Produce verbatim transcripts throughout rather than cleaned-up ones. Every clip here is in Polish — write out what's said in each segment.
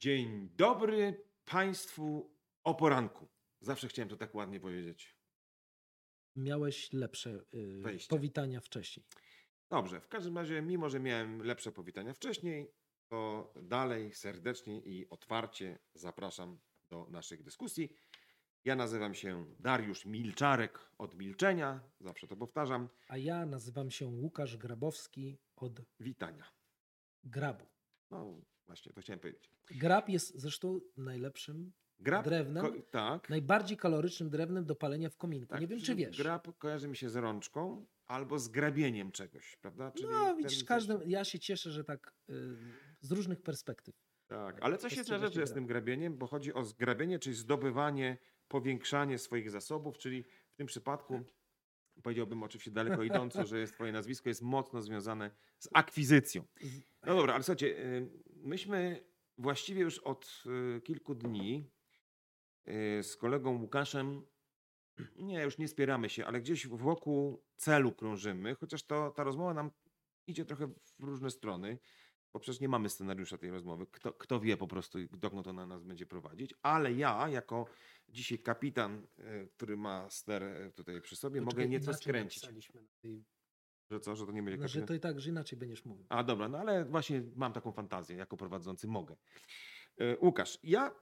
Dzień dobry Państwu o poranku. Zawsze chciałem to tak ładnie powiedzieć. Miałeś lepsze yy, powitania wcześniej. Dobrze, w każdym razie, mimo że miałem lepsze powitania wcześniej, to dalej serdecznie i otwarcie zapraszam do naszych dyskusji. Ja nazywam się Dariusz Milczarek od milczenia, zawsze to powtarzam. A ja nazywam się Łukasz Grabowski od witania. Grabu. No właśnie, to chciałem powiedzieć. Grab jest zresztą najlepszym grab, drewnem, ko- tak. najbardziej kalorycznym drewnem do palenia w kominku. Tak, nie wiem, czy wiesz. Grab kojarzy mi się z rączką albo z grabieniem czegoś, prawda? Czyli no widzisz, każdym, ja się cieszę, że tak yy, z różnych perspektyw. Tak, ale coś jest na rzeczy grab. z tym grabieniem, bo chodzi o zgrabienie, czyli zdobywanie, powiększanie swoich zasobów, czyli w tym przypadku powiedziałbym oczywiście daleko idąco, że jest twoje nazwisko jest mocno związane z akwizycją. No dobra, ale słuchajcie, myśmy właściwie już od kilku dni z kolegą Łukaszem, nie, już nie spieramy się, ale gdzieś wokół celu krążymy, chociaż to, ta rozmowa nam idzie trochę w różne strony, bo przecież nie mamy scenariusza tej rozmowy. Kto, kto wie po prostu, dokąd ona nas będzie prowadzić, ale ja jako dzisiaj kapitan, który ma ster tutaj przy sobie, Poczekaj, mogę nieco skręcić. Tej... Że co, że to nie będzie kapitan? No, że to i tak, że inaczej będziesz mówił. A dobra, no ale właśnie mam taką fantazję, jako prowadzący mogę. Yy, Łukasz, ja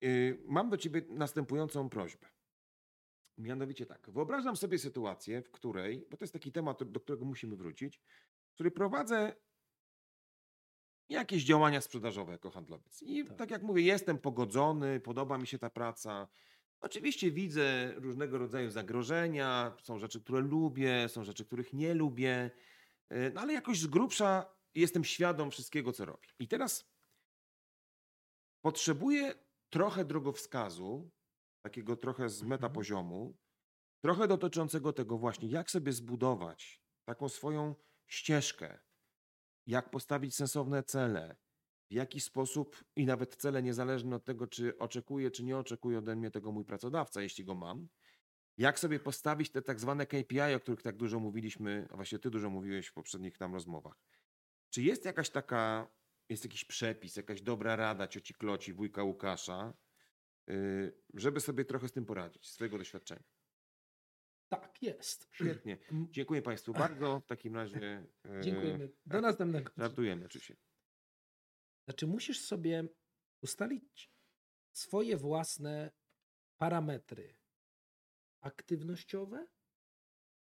yy, mam do ciebie następującą prośbę. Mianowicie tak, wyobrażam sobie sytuację, w której, bo to jest taki temat, do którego musimy wrócić, w której prowadzę jakieś działania sprzedażowe jako handlowiec. I tak. tak jak mówię, jestem pogodzony, podoba mi się ta praca. Oczywiście widzę różnego rodzaju zagrożenia, są rzeczy, które lubię, są rzeczy, których nie lubię, no ale jakoś z grubsza jestem świadom wszystkiego, co robię. I teraz potrzebuję trochę drogowskazu, takiego trochę z metapoziomu, trochę dotyczącego tego właśnie, jak sobie zbudować taką swoją ścieżkę, jak postawić sensowne cele, w jaki sposób i nawet cele niezależne od tego, czy oczekuje, czy nie oczekuje ode mnie tego mój pracodawca, jeśli go mam, jak sobie postawić te tak zwane K P I, o których tak dużo mówiliśmy, a właśnie ty dużo mówiłeś w poprzednich tam rozmowach. Czy jest jakaś taka, jest jakiś przepis, jakaś dobra rada cioci Kloci, wujka Łukasza, żeby sobie trochę z tym poradzić, z twojego doświadczenia? Tak, jest. Świetnie. Dziękuję Państwu bardzo. W takim razie... Dziękujemy. Do tak, następnego. Żartujemy oczywiście. Znaczy musisz sobie ustalić swoje własne parametry aktywnościowe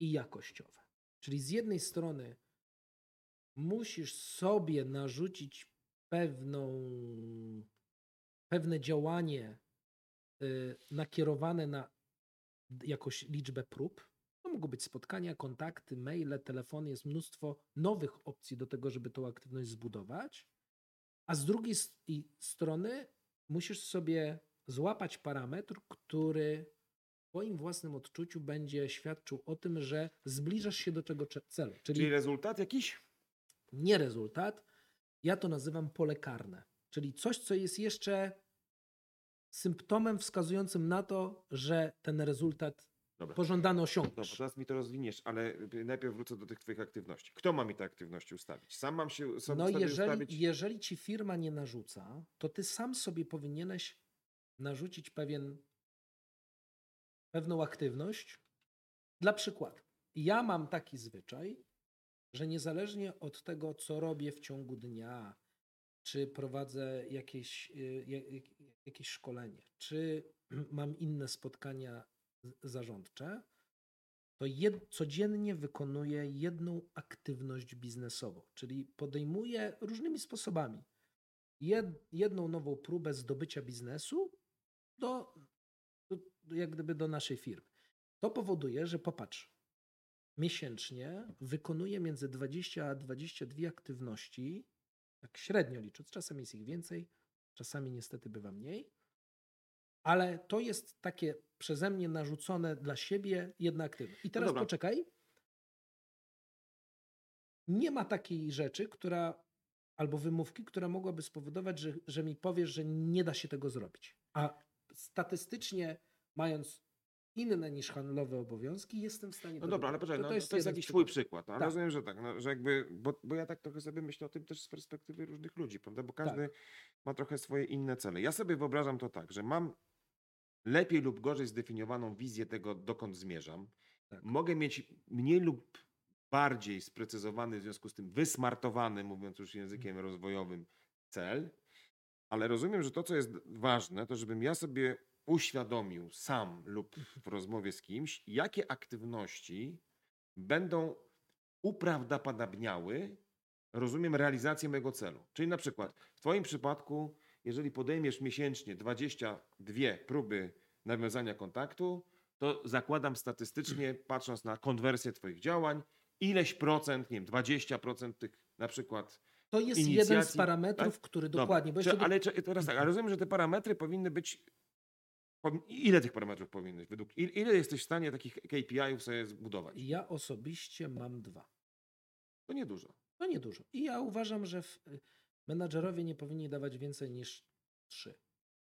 i jakościowe. Czyli z jednej strony musisz sobie narzucić pewną, pewne działanie y, nakierowane na jakąś liczbę prób. To mogą być spotkania, kontakty, maile, telefony. Jest mnóstwo nowych opcji do tego, żeby tą aktywność zbudować. A z drugiej strony musisz sobie złapać parametr, który w twoim własnym odczuciu będzie świadczył o tym, że zbliżasz się do tego celu. Czyli, czyli rezultat jakiś? Nie rezultat. Ja to nazywam pole karne. Czyli coś, co jest jeszcze symptomem wskazującym na to, że ten rezultat Dobra. pożądany osiągniesz. Dobra, teraz mi to rozwiniesz, ale najpierw wrócę do tych twoich aktywności. Kto ma mi te aktywności ustawić? Sam mam się sam no jeżeli, ustawić? Jeżeli ci firma nie narzuca, to ty sam sobie powinieneś narzucić pewien, pewną aktywność. Dla przykładu, ja mam taki zwyczaj, że niezależnie od tego, co robię w ciągu dnia, czy prowadzę jakieś, jakieś szkolenie, czy mam inne spotkania zarządcze, to jed, codziennie wykonuję jedną aktywność biznesową, czyli podejmuję różnymi sposobami jed, jedną nową próbę zdobycia biznesu do, do, jak gdyby do naszej firmy. To powoduje, że popatrz, miesięcznie wykonuję między dwadzieścia a dwadzieścia dwie aktywności, tak średnio licząc, czasem jest ich więcej, czasami niestety bywa mniej, ale to jest takie przeze mnie narzucone dla siebie jedna aktywność. I teraz no poczekaj, nie ma takiej rzeczy, która albo wymówki, która mogłaby spowodować, że, że mi powiesz, że nie da się tego zrobić. A statystycznie mając inne niż handlowe obowiązki, jestem w stanie... No dobra, ale poczekaj, to, no, to jest, to jest jakiś twój przykład. przykład. Tak. Rozumiem, że tak, no, że jakby, bo, bo ja tak trochę sobie myślę o tym też z perspektywy różnych ludzi, prawda? Bo każdy tak. ma trochę swoje inne cele. Ja sobie wyobrażam to tak, że mam lepiej lub gorzej zdefiniowaną wizję tego, dokąd zmierzam. Tak. Mogę mieć mniej lub bardziej sprecyzowany, w związku z tym wysmartowany, mówiąc już językiem hmm. rozwojowym, cel, ale rozumiem, że to, co jest ważne, to żebym ja sobie uświadomił sam lub w rozmowie z kimś, jakie aktywności będą uprawdopodobniały, rozumiem, realizację mojego celu. Czyli na przykład w twoim przypadku, jeżeli podejmiesz miesięcznie dwadzieścia dwie próby nawiązania kontaktu, to zakładam statystycznie, patrząc na konwersję twoich działań, ileś procent, nie wiem, dwadzieścia procent tych na przykład... To jest inicjacji, jeden z parametrów, tak? który dokładnie... Bo czy, do... Ale czy, teraz tak, ale rozumiem, że te parametry powinny być... Ile tych parametrów powinny być? Według, ile jesteś w stanie takich K P I-ów sobie zbudować? Ja osobiście mam dwa. To niedużo. To niedużo. I ja uważam, że menadżerowie nie powinni dawać więcej niż trzy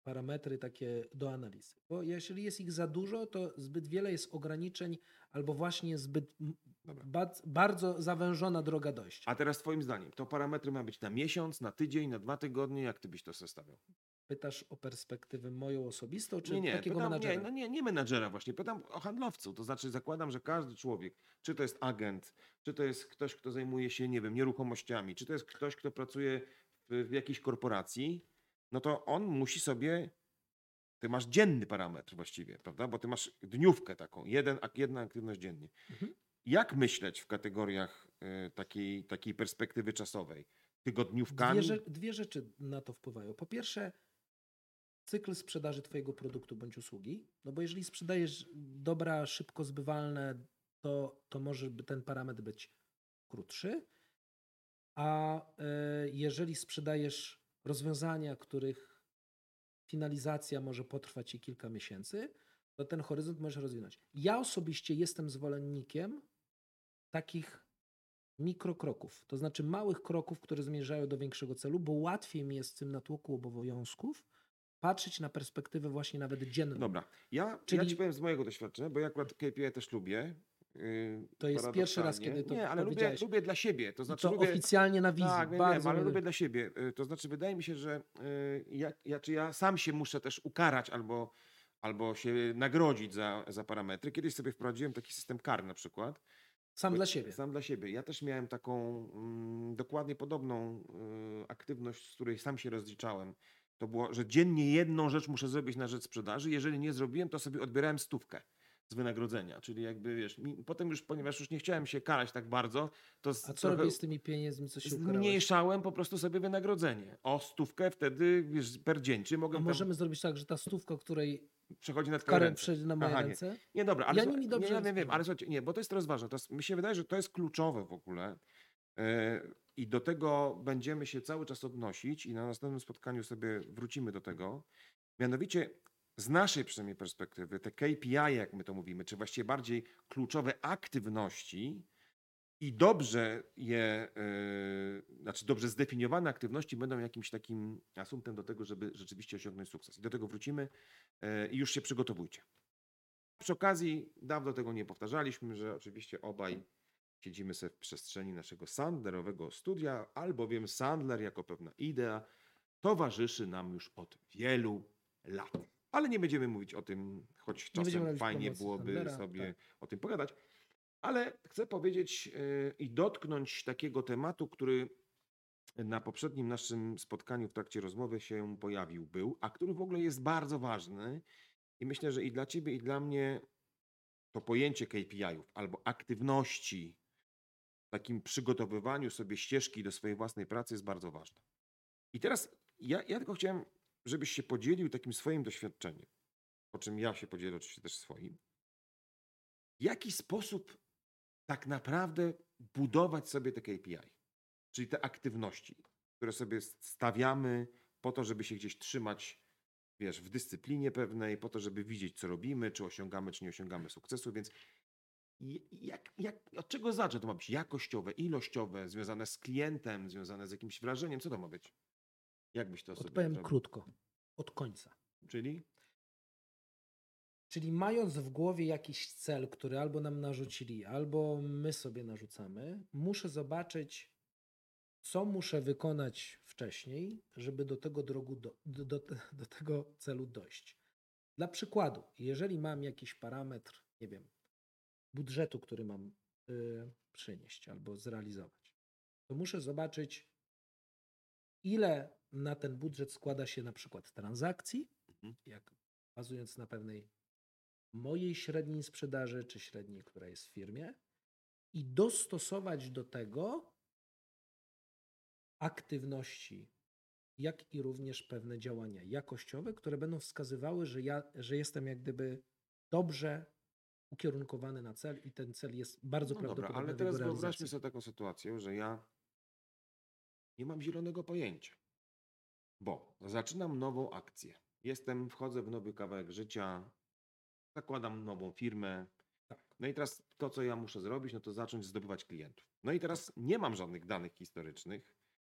parametry takie do analizy. Bo jeśli jest ich za dużo, to zbyt wiele jest ograniczeń albo właśnie zbyt ba- bardzo zawężona droga dojścia. A teraz twoim zdaniem, to parametry mają być na miesiąc, na tydzień, na dwa tygodnie? Jak ty byś to zestawiał? Pytasz o perspektywę moją osobistą, czy nie, nie, takiego pytam, menadżera? Nie, no nie, nie menadżera właśnie, pytam o handlowcu. To znaczy zakładam, że każdy człowiek, czy to jest agent, czy to jest ktoś, kto zajmuje się, nie wiem, nieruchomościami, czy to jest ktoś, kto pracuje w, w jakiejś korporacji, no to on musi sobie, ty masz dzienny parametr właściwie, prawda? Bo ty masz dniówkę taką, jeden, jedna aktywność dziennie. Mhm. Jak myśleć w kategoriach y, takiej, takiej perspektywy czasowej? Tygodniówkami? Dwie, dwie rzeczy na to wpływają. Po pierwsze, cykl sprzedaży twojego produktu bądź usługi, no bo jeżeli sprzedajesz dobra szybko zbywalne, to, to może ten parametr być krótszy, a y, jeżeli sprzedajesz rozwiązania, których finalizacja może potrwać i kilka miesięcy, to ten horyzont możesz rozwinąć. Ja osobiście jestem zwolennikiem takich mikrokroków, to znaczy małych kroków, które zmierzają do większego celu, bo łatwiej mi jest w tym natłoku obowiązków patrzeć na perspektywę właśnie nawet dzienną. Dobra, ja, Czyli... ja ci powiem z mojego doświadczenia, bo ja akurat K P I też lubię. Yy, to jest pierwszy raz, kiedy to Nie, ale lubię, lubię dla siebie. To znaczy to lubię... oficjalnie na wizji. Tak, nie wiem, ale lubię dla siebie. To znaczy wydaje mi się, że yy, ja, ja, czy ja sam się muszę też ukarać albo, albo się nagrodzić za, za parametry. Kiedyś sobie wprowadziłem taki system kar na przykład. Sam bo, dla siebie. Sam dla siebie. Ja też miałem taką mm, dokładnie podobną y, aktywność, z której sam się rozliczałem. To było, że dziennie jedną rzecz muszę zrobić na rzecz sprzedaży. Jeżeli nie zrobiłem, to sobie odbierałem stówkę z wynagrodzenia. Czyli jakby, wiesz, mi, potem już, ponieważ już nie chciałem się karać tak bardzo, to... Z, A co robisz z tymi pieniędzmi, co się ukarałeś? Zmniejszałem po prostu sobie wynagrodzenie. O stówkę wtedy, wiesz, per dzień. Czy mogę A tam... możemy zrobić tak, że ta stówka, której... Przechodzi na twoje Karem ręce. Przechodzi na moje Aha, ręce. Nie, nie dobra, ale... Ja nimi dobrze nie, nie, nie wiem, ale słuchajcie, nie, bo to jest teraz ważne. To jest, mi się wydaje, że to jest kluczowe w ogóle. Yy, I do tego będziemy się cały czas odnosić i na następnym spotkaniu sobie wrócimy do tego. Mianowicie z naszej przynajmniej perspektywy te K P I, jak my to mówimy, czy właściwie bardziej kluczowe aktywności i dobrze je, yy, znaczy dobrze zdefiniowane aktywności będą jakimś takim asumptem do tego, żeby rzeczywiście osiągnąć sukces. I do tego wrócimy yy, i już się przygotowujcie. Przy okazji, dawno tego nie powtarzaliśmy, że oczywiście obaj siedzimy sobie w przestrzeni naszego Sandlerowego studia, albowiem Sandler jako pewna idea towarzyszy nam już od wielu lat. Ale nie będziemy mówić o tym, choć czasem fajnie byłoby Sandlera, sobie tak. o tym pogadać. Ale chcę powiedzieć yy, i dotknąć takiego tematu, który na poprzednim naszym spotkaniu w trakcie rozmowy się pojawił, był, a który w ogóle jest bardzo ważny. I myślę, że i dla ciebie, i dla mnie to pojęcie K P I-ów albo aktywności takim przygotowywaniu sobie ścieżki do swojej własnej pracy jest bardzo ważne. I teraz ja, ja tylko chciałem, żebyś się podzielił takim swoim doświadczeniem, o czym ja się podzielę oczywiście też swoim. W jaki sposób tak naprawdę budować sobie te K P I, czyli te aktywności, które sobie stawiamy po to, żeby się gdzieś trzymać, wiesz, w dyscyplinie pewnej, po to, żeby widzieć, co robimy, czy osiągamy, czy nie osiągamy sukcesu, więc... Jak, jak, od czego zacząć? To ma być jakościowe, ilościowe, związane z klientem, związane z jakimś wrażeniem? Co to ma być? Jak byś to sobie... Odpowiem krótko. Od końca. Czyli? Czyli mając w głowie jakiś cel, który albo nam narzucili, albo my sobie narzucamy, muszę zobaczyć, co muszę wykonać wcześniej, żeby do tego, drogu do, do, do, do tego celu dojść. Dla przykładu, jeżeli mam jakiś parametr, nie wiem, budżetu, który mam y, przynieść albo zrealizować, to muszę zobaczyć, ile na ten budżet składa się na przykład transakcji, mhm. jak bazując na pewnej mojej średniej sprzedaży, czy średniej, która jest w firmie, i dostosować do tego aktywności, jak i również pewne działania jakościowe, które będą wskazywały, że ja, że jestem jak gdyby dobrze ukierunkowany na cel i ten cel jest bardzo no prawdopodobny. Dobra, ale teraz wyobraźmy sobie taką sytuację, że ja nie mam zielonego pojęcia, bo zaczynam nową akcję. Jestem, wchodzę w nowy kawałek życia, zakładam nową firmę. No i teraz to, co ja muszę zrobić, no to zacząć zdobywać klientów. No i teraz nie mam żadnych danych historycznych.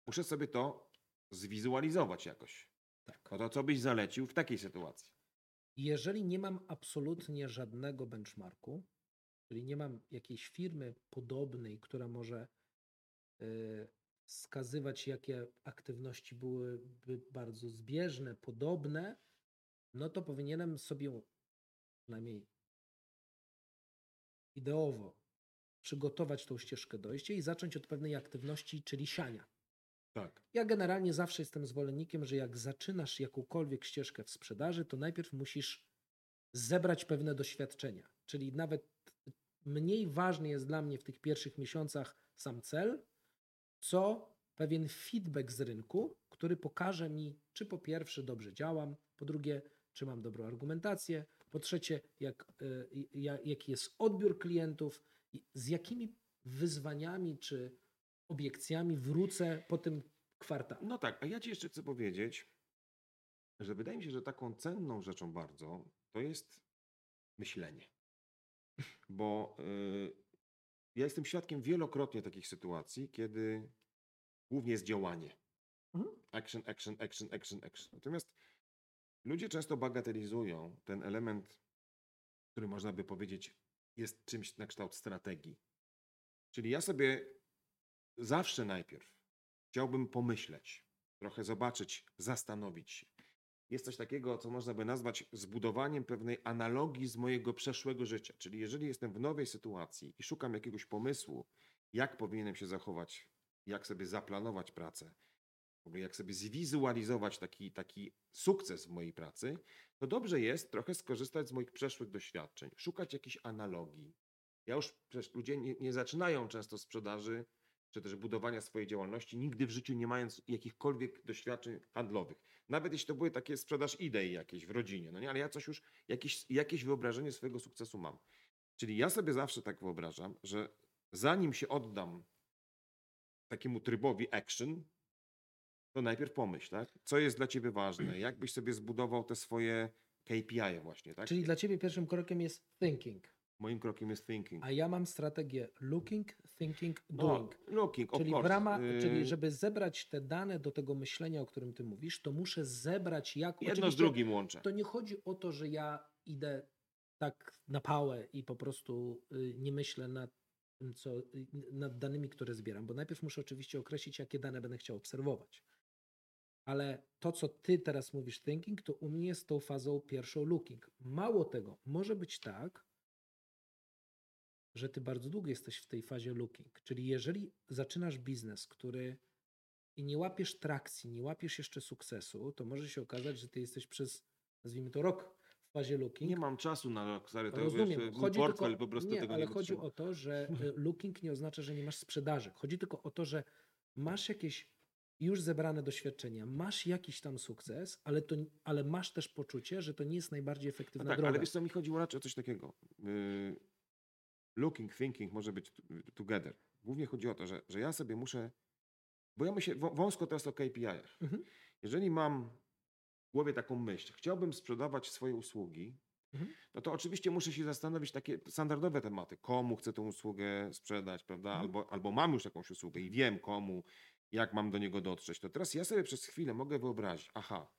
Muszę sobie to zwizualizować jakoś. Tak. No to co byś zalecił w takiej sytuacji? Jeżeli nie mam absolutnie żadnego benchmarku, czyli nie mam jakiejś firmy podobnej, która może yy, wskazywać, jakie aktywności byłyby bardzo zbieżne, podobne, no to powinienem sobie przynajmniej ideowo przygotować tą ścieżkę dojścia i zacząć od pewnej aktywności, czyli siania. Tak. Ja generalnie zawsze jestem zwolennikiem, że jak zaczynasz jakąkolwiek ścieżkę w sprzedaży, to najpierw musisz zebrać pewne doświadczenia. Czyli nawet mniej ważny jest dla mnie w tych pierwszych miesiącach sam cel, co pewien feedback z rynku, który pokaże mi, czy po pierwsze dobrze działam, po drugie, czy mam dobrą argumentację, po trzecie, jak, jak, jaki jest odbiór klientów, z jakimi wyzwaniami czy obiekcjami wrócę po tym kwartale. No tak, a ja Ci jeszcze chcę powiedzieć, że wydaje mi się, że taką cenną rzeczą bardzo to jest myślenie. Bo yy, ja jestem świadkiem wielokrotnie takich sytuacji, kiedy głównie jest działanie. Mhm. Action, action, action, action, action. Natomiast ludzie często bagatelizują ten element, który można by powiedzieć jest czymś na kształt strategii. Czyli ja sobie zawsze najpierw chciałbym pomyśleć, trochę zobaczyć, zastanowić się. Jest coś takiego, co można by nazwać zbudowaniem pewnej analogii z mojego przeszłego życia. Czyli jeżeli jestem w nowej sytuacji i szukam jakiegoś pomysłu, jak powinienem się zachować, jak sobie zaplanować pracę, w ogóle jak sobie zwizualizować taki, taki sukces w mojej pracy, to dobrze jest trochę skorzystać z moich przeszłych doświadczeń, szukać jakichś analogii. Ja już przecież ludzie nie, nie zaczynają często sprzedaży czy też budowania swojej działalności, nigdy w życiu nie mając jakichkolwiek doświadczeń handlowych. Nawet jeśli to były takie sprzedaż idei jakieś w rodzinie, no nie, ale ja coś już, jakieś, jakieś wyobrażenie swojego sukcesu mam. Czyli ja sobie zawsze tak wyobrażam, że zanim się oddam takiemu trybowi action, to najpierw pomyśl, tak? Co jest dla Ciebie ważne? Jak byś sobie zbudował te swoje K P I właśnie, tak? Czyli dla Ciebie pierwszym krokiem jest thinking. Moim krokiem jest thinking. A ja mam strategię looking, thinking, doing. No, looking, czyli, w ramach, czyli żeby zebrać te dane do tego myślenia, o którym ty mówisz, to muszę zebrać jak... Jedno z drugim łączę. To nie chodzi o to, że ja idę tak na pałę i po prostu nie myślę nad, co, nad danymi, które zbieram, bo najpierw muszę oczywiście określić, jakie dane będę chciał obserwować. Ale to, co ty teraz mówisz thinking, to u mnie jest tą fazą pierwszą looking. Mało tego, może być tak, że ty bardzo długo jesteś w tej fazie looking. Czyli jeżeli zaczynasz biznes, który i nie łapiesz trakcji, nie łapiesz jeszcze sukcesu, to może się okazać, że ty jesteś przez, nazwijmy to, rok w fazie looking. Nie mam czasu na rok, stary, to rozumiem. Wiesz, chodzi portfel tylko, po prostu nie, tego ale nie chodzi o to, że looking nie oznacza, że nie masz sprzedaży. Chodzi tylko o to, że masz jakieś już zebrane doświadczenia, masz jakiś tam sukces, ale, to, ale masz też poczucie, że to nie jest najbardziej efektywna tak, droga. Ale wiesz co, mi chodziło raczej o coś takiego. Yy... Looking, thinking może być together. Głównie chodzi o to, że, że ja sobie muszę... Bo ja myślę wąsko teraz o K P I-ach. Mhm. Jeżeli mam w głowie taką myśl, chciałbym sprzedawać swoje usługi, mhm. no to oczywiście muszę się zastanowić takie standardowe tematy. Komu chcę tę usługę sprzedać, prawda? Mhm. Albo, albo mam już jakąś usługę i wiem komu, jak mam do niego dotrzeć. To teraz ja sobie przez chwilę mogę wyobrazić, aha,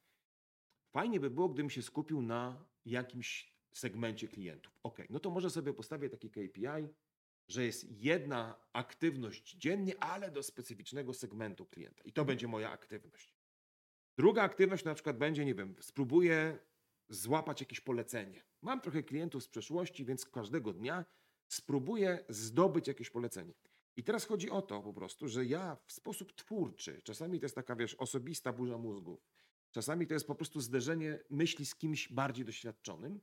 fajnie by było, gdybym się skupił na jakimś segmencie klientów. Ok, no to może sobie postawię taki K P I, że jest jedna aktywność dziennie, ale do specyficznego segmentu klienta. I to będzie moja aktywność. Druga aktywność na przykład będzie, nie wiem, spróbuję złapać jakieś polecenie. Mam trochę klientów z przeszłości, więc każdego dnia spróbuję zdobyć jakieś polecenie. I teraz chodzi o to po prostu, że ja w sposób twórczy, czasami to jest taka, wiesz, osobista burza mózgów, czasami to jest po prostu zderzenie myśli z kimś bardziej doświadczonym.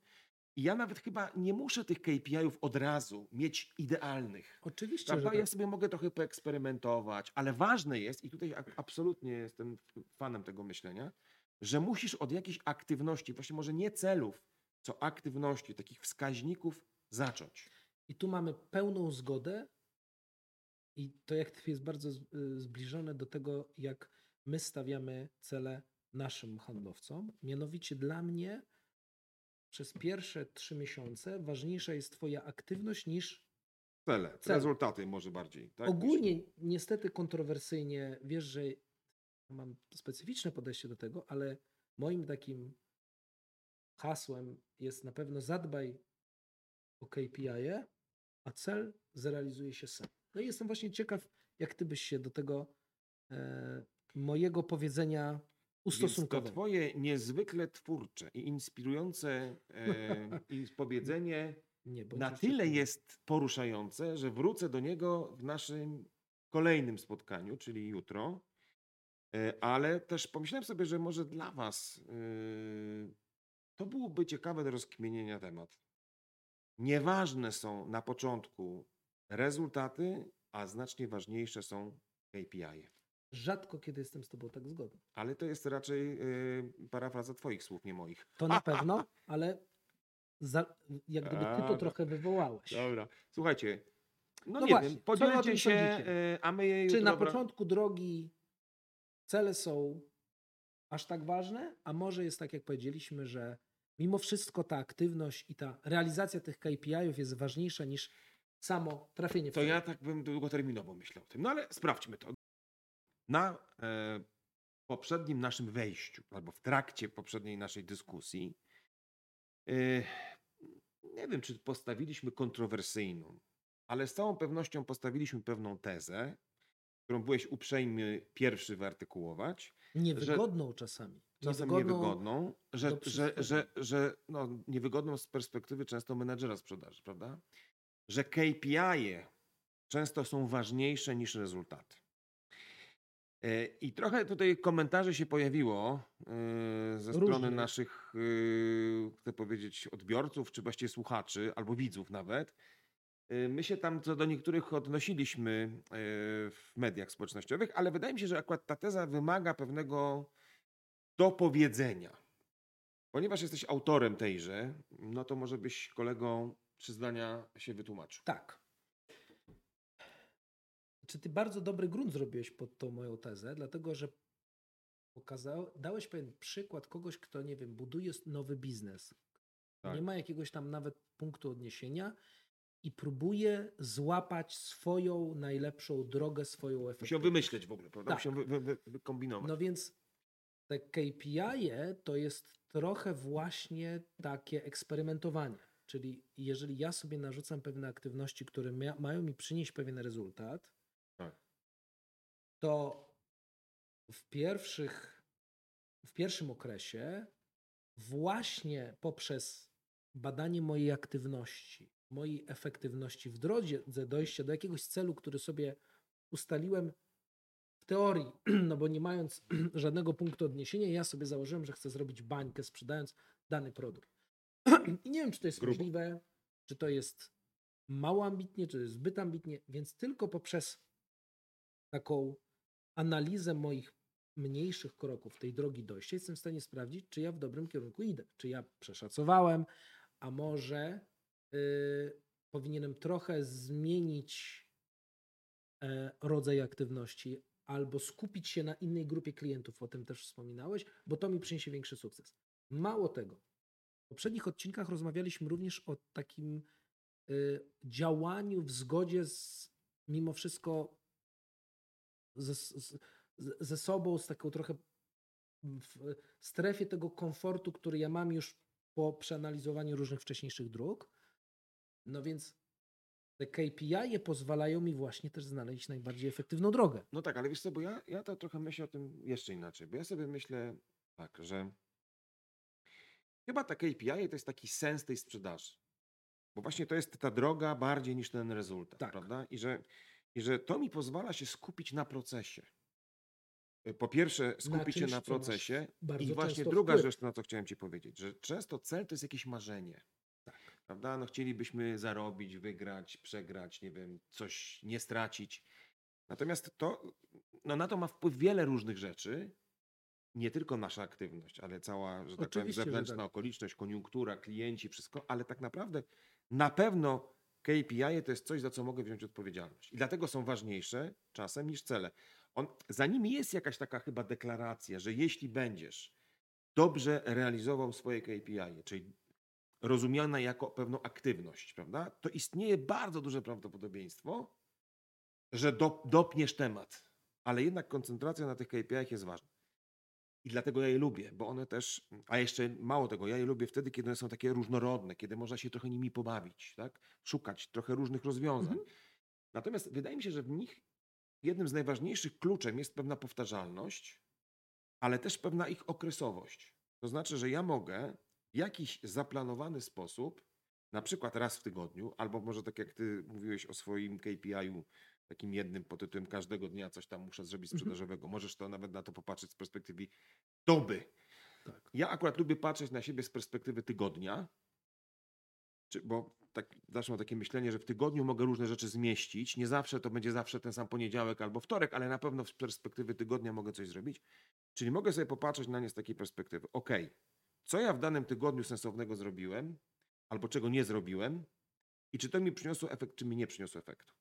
I ja nawet chyba nie muszę tych K P I-ów od razu mieć idealnych. Oczywiście, że tak. Ja sobie mogę trochę poeksperymentować, ale ważne jest, i tutaj absolutnie jestem fanem tego myślenia, że musisz od jakiejś aktywności, właśnie może nie celów, co aktywności, takich wskaźników zacząć. I tu mamy pełną zgodę i to jak jest bardzo zbliżone do tego, jak my stawiamy cele naszym handlowcom. Mianowicie dla mnie przez pierwsze trzy miesiące ważniejsza jest twoja aktywność niż cele, cele. Rezultaty może bardziej. Tak? Ogólnie niż... niestety kontrowersyjnie, wiesz, że mam specyficzne podejście do tego, ale moim takim hasłem jest na pewno zadbaj o K P I-e, a cel zrealizuje się sam. No i jestem właśnie ciekaw, jak ty byś się do tego e, mojego powiedzenia ustosunkował. To twoje niezwykle twórcze i inspirujące e, i powiedzenie nie, bo na tyle nie. jest poruszające, że wrócę do niego w naszym kolejnym spotkaniu, czyli jutro. Ale też pomyślałem sobie, że może dla was yy, to byłoby ciekawe do rozkminienia temat. Nieważne są na początku rezultaty, a znacznie ważniejsze są K P I-e. Rzadko kiedy jestem z tobą tak zgodny. Ale to jest raczej yy, parafraza twoich słów, nie moich. To na pewno, ale za, jak gdyby ty to trochę wywołałeś. Dobra, słuchajcie. No, no nie właśnie, wiem, podzielcie się, yy, a my jej... Czy jutro... na początku drogi... Cele są aż tak ważne, a może jest tak, jak powiedzieliśmy, że mimo wszystko ta aktywność i ta realizacja tych K P I-ów jest ważniejsza niż samo trafienie w to. To ja tak bym długoterminowo myślał o tym, no ale sprawdźmy to. Na e, poprzednim naszym wejściu, albo w trakcie poprzedniej naszej dyskusji, e, nie wiem, czy postawiliśmy kontrowersyjną, ale z całą pewnością postawiliśmy pewną tezę, którą byłeś uprzejmy pierwszy wyartykułować. Niewygodną że, czasami. Czasem niewygodną, niewygodną że, że, że, że no, niewygodną z perspektywy często menedżera sprzedaży, prawda? Że K P I-e często są ważniejsze niż rezultaty. I trochę tutaj komentarzy się pojawiło ze strony Różnie. naszych, chcę powiedzieć, odbiorców, czy właściwie słuchaczy, albo widzów nawet. My się tam co do niektórych odnosiliśmy w mediach społecznościowych, ale wydaje mi się, że akurat ta teza wymaga pewnego dopowiedzenia. Ponieważ jesteś autorem tejże, no to może byś, kolego, trzy zdania się wytłumaczył. Tak. Znaczy, ty bardzo dobry grunt zrobiłeś pod tą moją tezę, dlatego że pokazał, dałeś pewien przykład kogoś, kto, nie wiem, buduje nowy biznes. Tak. Nie ma jakiegoś tam nawet punktu odniesienia. I próbuje złapać swoją najlepszą drogę, swoją efektywność. Musiał wymyśleć w ogóle, prawda? Tak. Musiał wy, wy, wykombinować. No więc te K P I-e to jest trochę właśnie takie eksperymentowanie. Czyli jeżeli ja sobie narzucam pewne aktywności, które mia- mają mi przynieść pewien rezultat, tak. to w, pierwszych, w pierwszym okresie właśnie poprzez badanie mojej aktywności, mojej efektywności w drodze dojścia do jakiegoś celu, który sobie ustaliłem w teorii, no bo nie mając żadnego punktu odniesienia, ja sobie założyłem, że chcę zrobić bańkę sprzedając dany produkt. I nie wiem, czy to jest Grubo. możliwe, czy to jest mało ambitnie, czy to jest zbyt ambitnie, więc tylko poprzez taką analizę moich mniejszych kroków tej drogi dojścia jestem w stanie sprawdzić, czy ja w dobrym kierunku idę, czy ja przeszacowałem, a może... Yy, powinienem trochę zmienić yy, rodzaj aktywności albo skupić się na innej grupie klientów, o tym też wspominałeś, bo to mi przyniesie większy sukces. Mało tego, w poprzednich odcinkach rozmawialiśmy również o takim yy, działaniu w zgodzie z mimo wszystko ze, z, ze sobą, z taką trochę w strefie tego komfortu, który ja mam już po przeanalizowaniu różnych wcześniejszych dróg. No więc te K P I pozwalają mi właśnie też znaleźć najbardziej efektywną drogę. No tak, ale wiesz co, bo ja, ja to trochę myślę o tym jeszcze inaczej, bo ja sobie myślę tak, że chyba ta K P I to jest taki sens tej sprzedaży, bo właśnie to jest ta droga bardziej niż ten rezultat, tak, prawda? I że, i że to mi pozwala się skupić na procesie. Po pierwsze skupić się na procesie i właśnie druga rzecz, na co chciałem ci powiedzieć, że często cel to jest jakieś marzenie. Tak. Prawda? No chcielibyśmy zarobić, wygrać, przegrać, nie wiem, coś nie stracić. Natomiast to, no na to ma wpływ wiele różnych rzeczy. Nie tylko nasza aktywność, ale cała, że tak powiem, zewnętrzna tak. okoliczność, koniunktura, klienci, wszystko, ale tak naprawdę na pewno K P I to jest coś, za co mogę wziąć odpowiedzialność. I dlatego są ważniejsze czasem niż cele. On, za nimi jest jakaś taka chyba deklaracja, że jeśli będziesz dobrze realizował swoje K P I, czyli rozumiana jako pewną aktywność, prawda, to istnieje bardzo duże prawdopodobieństwo, że do, dopniesz temat, ale jednak koncentracja na tych K P I jest ważna. I dlatego ja je lubię, bo one też, a jeszcze mało tego, ja je lubię wtedy, kiedy one są takie różnorodne, kiedy można się trochę nimi pobawić, tak? Szukać trochę różnych rozwiązań. Mhm. Natomiast wydaje mi się, że w nich jednym z najważniejszych kluczem jest pewna powtarzalność, ale też pewna ich okresowość. To znaczy, że ja mogę w jakiś zaplanowany sposób, na przykład raz w tygodniu, albo może tak jak ty mówiłeś o swoim K P I-u, takim jednym pod tytułem każdego dnia coś tam muszę zrobić sprzedażowego. Mm-hmm. Możesz to nawet na to popatrzeć z perspektywy doby. Tak. Ja akurat lubię patrzeć na siebie z perspektywy tygodnia, czy, bo tak, zawsze mam takie myślenie, że w tygodniu mogę różne rzeczy zmieścić. Nie zawsze to będzie zawsze ten sam poniedziałek albo wtorek, ale na pewno z perspektywy tygodnia mogę coś zrobić. Czyli mogę sobie popatrzeć na nie z takiej perspektywy. Ok, co ja w danym tygodniu sensownego zrobiłem albo czego nie zrobiłem i czy to mi przyniosło efekt, czy mi nie przyniosło efektu.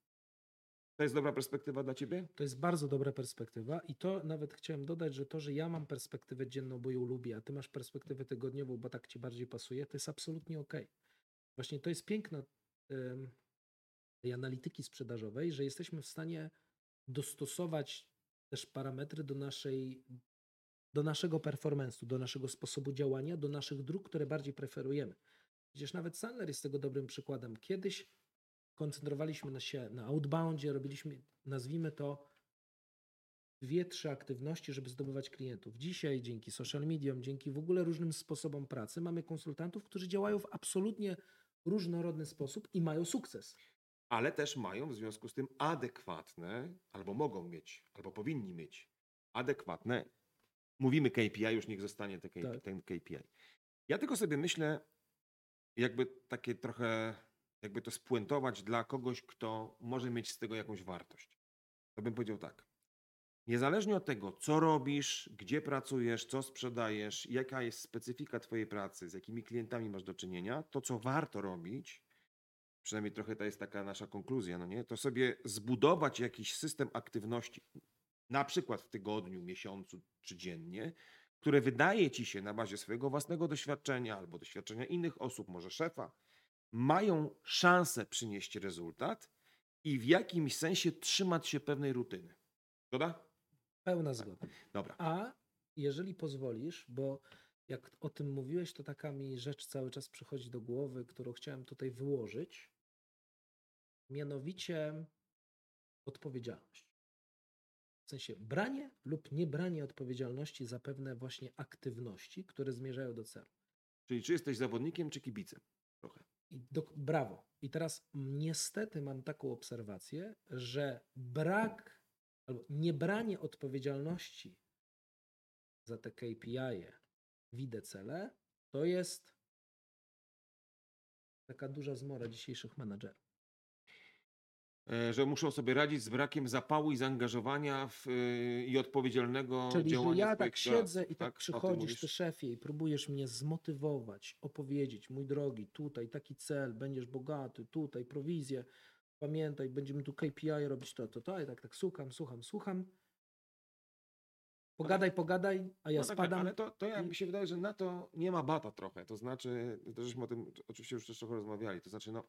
To jest dobra perspektywa dla ciebie? To jest bardzo dobra perspektywa i to nawet chciałem dodać, że to, że ja mam perspektywę dzienną, bo ją lubię, a ty masz perspektywę tygodniową, bo tak ci bardziej pasuje, to jest absolutnie okej. Właśnie to jest piękno tej analityki sprzedażowej, że jesteśmy w stanie dostosować też parametry do naszej, do naszego performance'u, do naszego sposobu działania, do naszych dróg, które bardziej preferujemy. Przecież nawet Sandler jest tego dobrym przykładem. Kiedyś koncentrowaliśmy się na outboundzie, robiliśmy, nazwijmy to, dwie, trzy aktywności, żeby zdobywać klientów. Dzisiaj dzięki social mediom, dzięki w ogóle różnym sposobom pracy mamy konsultantów, którzy działają w absolutnie różnorodny sposób i mają sukces. Ale też mają w związku z tym adekwatne, albo mogą mieć, albo powinni mieć adekwatne, mówimy K P I, już niech zostanie te K P I, tak. ten K P I. Ja tylko sobie myślę, jakby takie trochę... jakby to spuentować dla kogoś, kto może mieć z tego jakąś wartość. To bym powiedział tak. Niezależnie od tego, co robisz, gdzie pracujesz, co sprzedajesz, jaka jest specyfika twojej pracy, z jakimi klientami masz do czynienia, to co warto robić, przynajmniej trochę to jest taka nasza konkluzja, no nie? To sobie zbudować jakiś system aktywności, na przykład w tygodniu, miesiącu czy dziennie, które wydaje ci się na bazie swojego własnego doświadczenia albo doświadczenia innych osób, może szefa, mają szansę przynieść rezultat i w jakimś sensie trzymać się pewnej rutyny. Zgoda? Pełna zgoda. Dobra. A jeżeli pozwolisz, bo jak o tym mówiłeś, to taka mi rzecz cały czas przychodzi do głowy, którą chciałem tutaj wyłożyć, mianowicie odpowiedzialność. W sensie branie lub niebranie odpowiedzialności za pewne właśnie aktywności, które zmierzają do celu. Czyli czy jesteś zawodnikiem, czy kibicem? Trochę. I do, brawo. I teraz niestety mam taką obserwację, że brak albo niebranie odpowiedzialności za te K P I, widzę cele, to jest taka duża zmora dzisiejszych menadżerów. Że muszą sobie radzić z brakiem zapału i zaangażowania w, yy, i odpowiedzialnego czyli, działania. Czyli ja tak siedzę i tak, tak przychodzisz, ty szefie, i próbujesz mnie zmotywować, opowiedzieć, mój drogi, tutaj taki cel, będziesz bogaty, tutaj prowizje, pamiętaj, będziemy tu K P I robić to, to, to, i tak, tak, słucham, słucham, słucham. Pogadaj, ale, pogadaj, a ja no spadam. Tak, ale to, to jak mi się wydaje, że na to nie ma bata trochę, to znaczy, to żeśmy o tym oczywiście już też trochę rozmawiali, to znaczy no,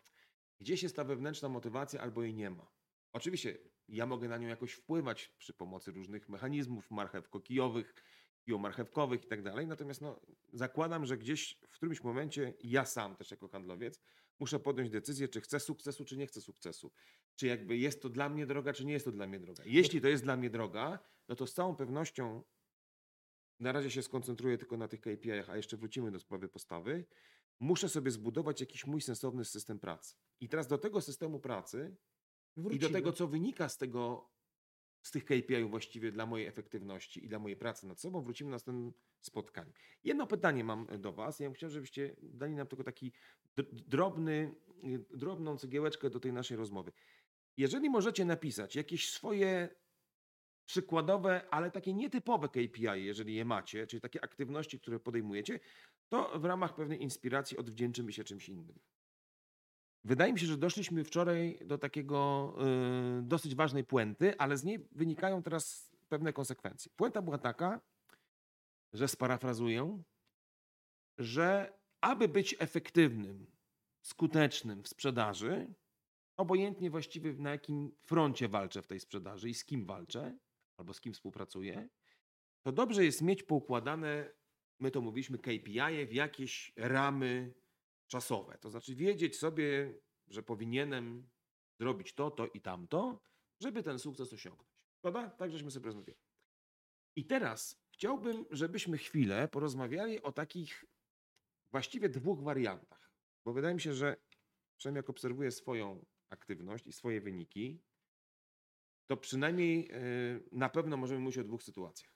gdzieś jest ta wewnętrzna motywacja albo jej nie ma. Oczywiście ja mogę na nią jakoś wpływać przy pomocy różnych mechanizmów marchewko-kijowych biomarchewkowych i tak dalej. Natomiast no, zakładam, że gdzieś w którymś momencie ja sam też jako handlowiec muszę podjąć decyzję, czy chcę sukcesu, czy nie chcę sukcesu. Czy jakby jest to dla mnie droga, czy nie jest to dla mnie droga. Jeśli to jest dla mnie droga, no to z całą pewnością na razie się skoncentruję tylko na tych K P I-ach, a jeszcze wrócimy do sprawy postawy. Muszę sobie zbudować jakiś mój sensowny system pracy. I teraz do tego systemu pracy wrócimy. I do tego, co wynika z tego, z tych K P I właściwie dla mojej efektywności i dla mojej pracy nad sobą, wrócimy na następne spotkanie. Jedno pytanie mam do Was. Ja bym chciał, żebyście dali nam tylko taki drobny, drobną cegiełeczkę do tej naszej rozmowy. Jeżeli możecie napisać jakieś swoje przykładowe, ale takie nietypowe K P I, jeżeli je macie, czyli takie aktywności, które podejmujecie, to w ramach pewnej inspiracji odwdzięczymy się czymś innym. Wydaje mi się, że doszliśmy wczoraj do takiego yy, dosyć ważnej puenty, ale z niej wynikają teraz pewne konsekwencje. Puenta była taka, że sparafrazuję, że aby być efektywnym, skutecznym w sprzedaży, obojętnie właściwie na jakim froncie walczę w tej sprzedaży i z kim walczę, albo z kim współpracuję, to dobrze jest mieć poukładane, my to mówiliśmy, K P I w jakieś ramy czasowe. To znaczy wiedzieć sobie, że powinienem zrobić to, to i tamto, żeby ten sukces osiągnąć. Prawda? Tak żeśmy sobie rozmawiali. I teraz chciałbym, żebyśmy chwilę porozmawiali o takich właściwie dwóch wariantach. Bo wydaje mi się, że przynajmniej jak obserwuję swoją aktywność i swoje wyniki, to przynajmniej yy, na pewno możemy mówić o dwóch sytuacjach.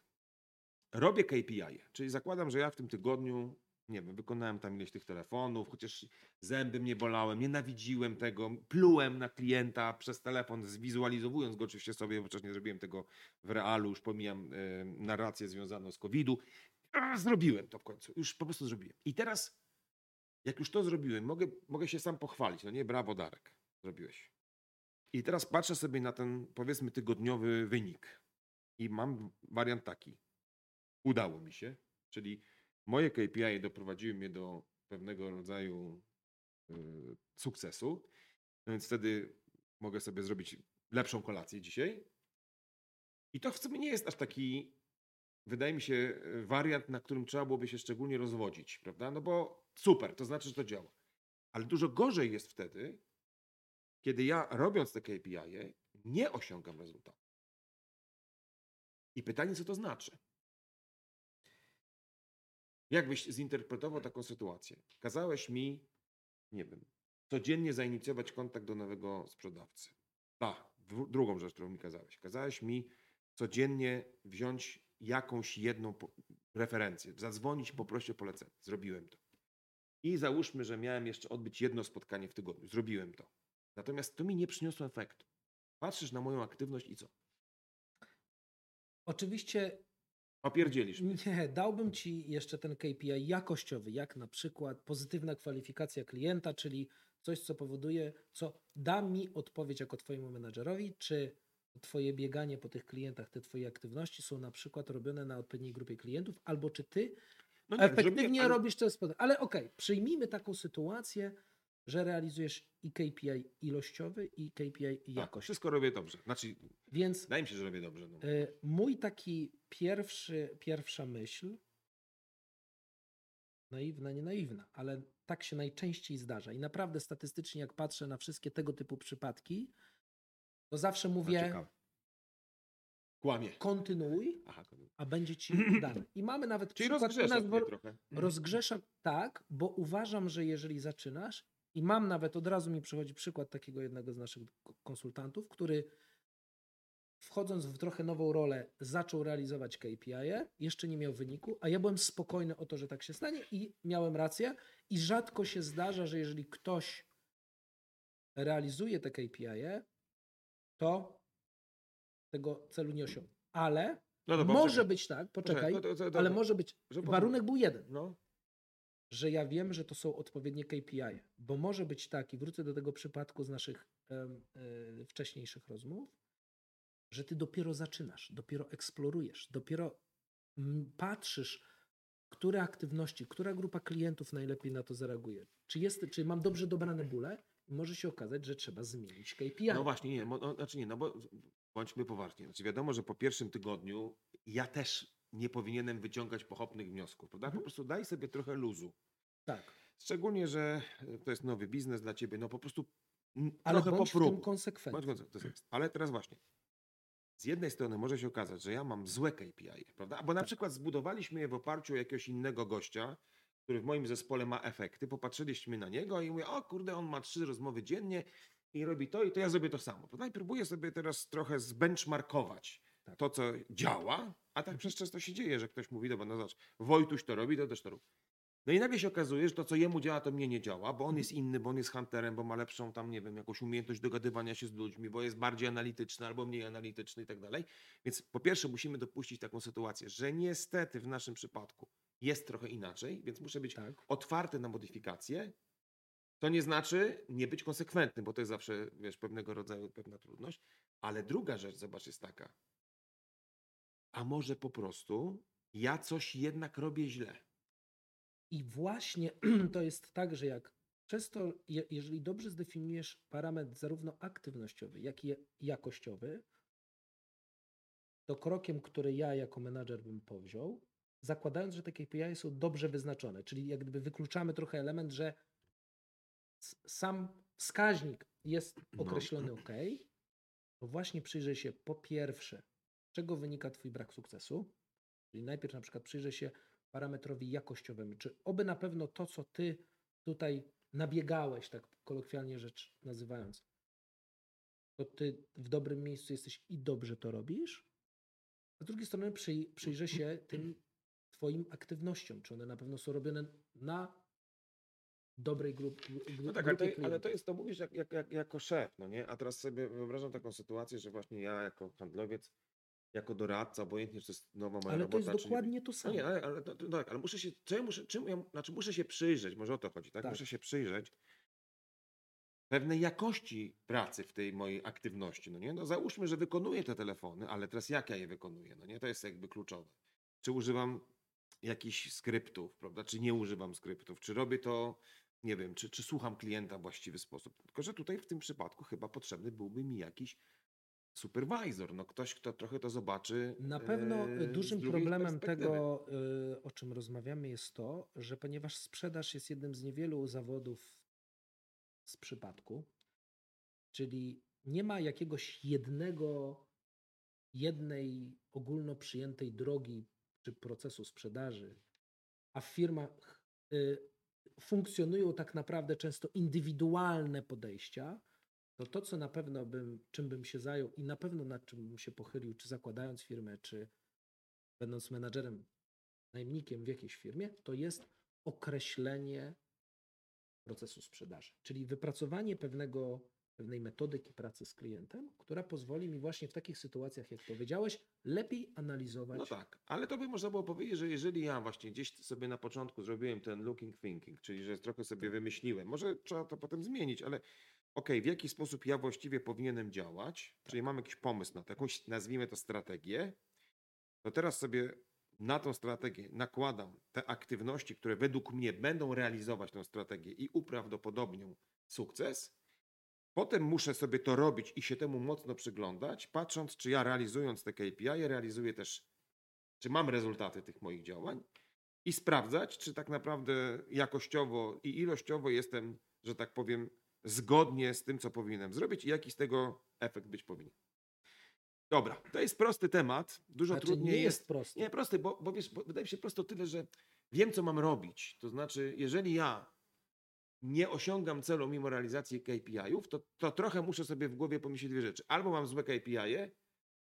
Robię K P I, czyli zakładam, że ja w tym tygodniu nie wiem, wykonałem tam ileś tych telefonów, chociaż zęby mnie bolałem, nienawidziłem tego, plułem na klienta przez telefon, zwizualizowując go oczywiście sobie, chociaż nie zrobiłem tego w realu, już pomijam y, narrację związaną z kowidem. A, zrobiłem to w końcu, już po prostu zrobiłem. I teraz, jak już to zrobiłem, mogę, mogę się sam pochwalić, no nie, brawo Darek, zrobiłeś. I teraz patrzę sobie na ten, powiedzmy, tygodniowy wynik i mam wariant taki. Udało mi się, czyli moje K P I doprowadziły mnie do pewnego rodzaju y, sukcesu, no więc wtedy mogę sobie zrobić lepszą kolację dzisiaj. I to w sumie nie jest aż taki, wydaje mi się, wariant, na którym trzeba byłoby się szczególnie rozwodzić, prawda? No bo super, to znaczy, że to działa. Ale dużo gorzej jest wtedy, kiedy ja robiąc te K P I nie osiągam rezultatu. I pytanie, co to znaczy? Jak byś zinterpretował taką sytuację? Kazałeś mi, nie wiem, codziennie zainicjować kontakt do nowego sprzedawcy. Ta, drugą rzecz, którą mi kazałeś. Kazałeś mi codziennie wziąć jakąś jedną referencję, zadzwonić i poprosić o polecenie. Zrobiłem to. I załóżmy, że miałem jeszcze odbyć jedno spotkanie w tygodniu. Zrobiłem to. Natomiast to mi nie przyniosło efektu. Patrzysz na moją aktywność i co? Oczywiście... Opierdzielisz mnie. Nie, dałbym Ci jeszcze ten K P I jakościowy, jak na przykład pozytywna kwalifikacja klienta, czyli coś, co powoduje, co da mi odpowiedź jako Twojemu menadżerowi, czy Twoje bieganie po tych klientach, te Twoje aktywności są na przykład robione na odpowiedniej grupie klientów, albo czy Ty no nie, efektywnie mnie, ale... robisz te spotkania. Ale okej, okay, przyjmijmy taką sytuację, że realizujesz i K P I ilościowy, i K P I jakościowy. Wszystko robię dobrze. Znaczy, więc wydaje mi się, że robię dobrze. No. Mój taki pierwszy, pierwsza myśl, naiwna, nie naiwna, ale tak się najczęściej zdarza. I naprawdę statystycznie, jak patrzę na wszystkie tego typu przypadki, to zawsze mówię, no, kłamie. Kontynuuj, Aha, a będzie ci dane. I mamy nawet czyli przykład... Czyli rozgrzeszasz trochę. Rozgrzeszam, tak, bo uważam, że jeżeli zaczynasz, i mam nawet, od razu mi przychodzi przykład takiego jednego z naszych konsultantów, który wchodząc w trochę nową rolę zaczął realizować K P I, jeszcze nie miał wyniku, a ja byłem spokojny o to, że tak się stanie i miałem rację. I rzadko się zdarza, że jeżeli ktoś realizuje te K P I, to tego celu nie osiągnie. Ale no dobra, może poczekaj. być tak, poczekaj, no to, to, to, ale może być, warunek był jeden. No. Że ja wiem, że to są odpowiednie K P I, bo może być tak, i wrócę do tego przypadku z naszych y, y, wcześniejszych rozmów, że ty dopiero zaczynasz, dopiero eksplorujesz, dopiero patrzysz, które aktywności, która grupa klientów najlepiej na to zareaguje. Czy, jest, czy mam dobrze dobrane bóle? Może się okazać, że trzeba zmienić K P I. No właśnie, nie, no, znaczy nie, no bo bądźmy poważni. Znaczy wiadomo, że po pierwszym tygodniu ja też nie powinienem wyciągać pochopnych wniosków, prawda? Po prostu daj sobie trochę luzu. Tak. Szczególnie, że to jest nowy biznes dla ciebie, no po prostu ale trochę bądź poprób. w tym konsekwentny. Ale teraz właśnie, z jednej strony może się okazać, że ja mam złe K P I, prawda? Bo na tak. przykład zbudowaliśmy je w oparciu o jakiegoś innego gościa, który w moim zespole ma efekty, popatrzyliśmy na niego i mówię, o kurde, on ma trzy rozmowy dziennie i robi to i to ja zrobię to samo. Prawda? I próbuję sobie teraz trochę zbenchmarkować tak. to, co działa, a tak przez często się dzieje, że ktoś mówi, dobra, no zobacz, Wojtuś to robi, to też to robi. No i nagle się okazuje, że to, co jemu działa, to mnie nie działa, bo on jest inny, bo on jest hunterem, bo ma lepszą tam, nie wiem, jakąś umiejętność dogadywania się z ludźmi, bo jest bardziej analityczny albo mniej analityczny i tak dalej. Więc po pierwsze musimy dopuścić taką sytuację, że niestety w naszym przypadku jest trochę inaczej, więc muszę być tak. otwarty na modyfikacje. To nie znaczy nie być konsekwentny, bo to jest zawsze, wiesz, pewnego rodzaju pewna trudność. Ale druga rzecz, zobacz, jest taka. A może po prostu ja coś jednak robię źle. I właśnie to jest tak, że jak przez to, jeżeli dobrze zdefiniujesz parametr zarówno aktywnościowy, jak i jakościowy, to krokiem, który ja jako menadżer bym powziął, zakładając, że te K P I są dobrze wyznaczone, czyli jak gdyby wykluczamy trochę element, że sam wskaźnik jest określony no. ok, to właśnie przyjrzę się po pierwsze, z czego wynika twój brak sukcesu, czyli najpierw na przykład przyjrzę się parametrowi jakościowemu, czy oby na pewno to, co ty tutaj nabiegałeś, tak kolokwialnie rzecz nazywając, to ty w dobrym miejscu jesteś i dobrze to robisz, a z drugiej strony przyj- przyjrzę się tym twoim aktywnościom, czy one na pewno są robione na dobrej grupie no tak, grupie ale, to, ale to jest, to mówisz jak, jak, jak, jako szef, no nie? A teraz sobie wyobrażam taką sytuację, że właśnie ja jako handlowiec, jako doradca, obojętnie, czy to jest nowa moja ale robota. Ale to jest dokładnie nie... to samo. No nie, ale, ale, to, to, tak, ale muszę się, czy ja muszę, czym ja, znaczy muszę się przyjrzeć, może o to chodzi, tak? tak? Muszę się przyjrzeć pewnej jakości pracy w tej mojej aktywności, no nie? No załóżmy, że wykonuję te telefony, ale teraz jak ja je wykonuję, no nie? To jest jakby kluczowe. Czy używam jakichś skryptów, prawda? Czy nie używam skryptów? Czy robię to, nie wiem, czy, czy słucham klienta w właściwy sposób? Tylko, że tutaj w tym przypadku chyba potrzebny byłby mi jakiś supervisor, no ktoś, kto trochę to zobaczy. Na pewno e, dużym problemem tego, y, o czym rozmawiamy, jest to, że ponieważ sprzedaż jest jednym z niewielu zawodów z przypadku, czyli nie ma jakiegoś jednego, jednej ogólnoprzyjętej drogi czy procesu sprzedaży, a w firmach y, funkcjonują tak naprawdę często indywidualne podejścia, to to, co na pewno bym, czym bym się zajął i na pewno nad czym bym się pochylił, czy zakładając firmę, czy będąc menadżerem, najemnikiem w jakiejś firmie, to jest określenie procesu sprzedaży, czyli wypracowanie pewnego, pewnej metodyki pracy z klientem, która pozwoli mi właśnie w takich sytuacjach, jak powiedziałeś, lepiej analizować. No tak, ale to by można było powiedzieć, że jeżeli ja właśnie gdzieś sobie na początku zrobiłem ten looking thinking, czyli że trochę sobie wymyśliłem, może trzeba to potem zmienić, ale okej, okay, w jaki sposób ja właściwie powinienem działać, tak. czyli mam jakiś pomysł na to, jakąś, nazwijmy to, strategię, to teraz sobie na tą strategię nakładam te aktywności, które według mnie będą realizować tą strategię i uprawdopodobnią sukces. Potem muszę sobie to robić i się temu mocno przyglądać, patrząc, czy ja realizując te K P I, realizuję też, czy mam rezultaty tych moich działań i sprawdzać, czy tak naprawdę jakościowo i ilościowo jestem, że tak powiem, zgodnie z tym, co powinienem zrobić i jaki z tego efekt być powinien. Dobra, to jest prosty temat. Dużo znaczy, trudniej nie jest. jest prosty. Nie, prosty, bo, bo wiesz, bo wydaje mi się prosto tyle, że wiem, co mam robić. To znaczy, jeżeli ja nie osiągam celu mimo realizacji K P I-ów, to, to trochę muszę sobie w głowie pomyśleć dwie rzeczy. Albo mam złe K P I-e,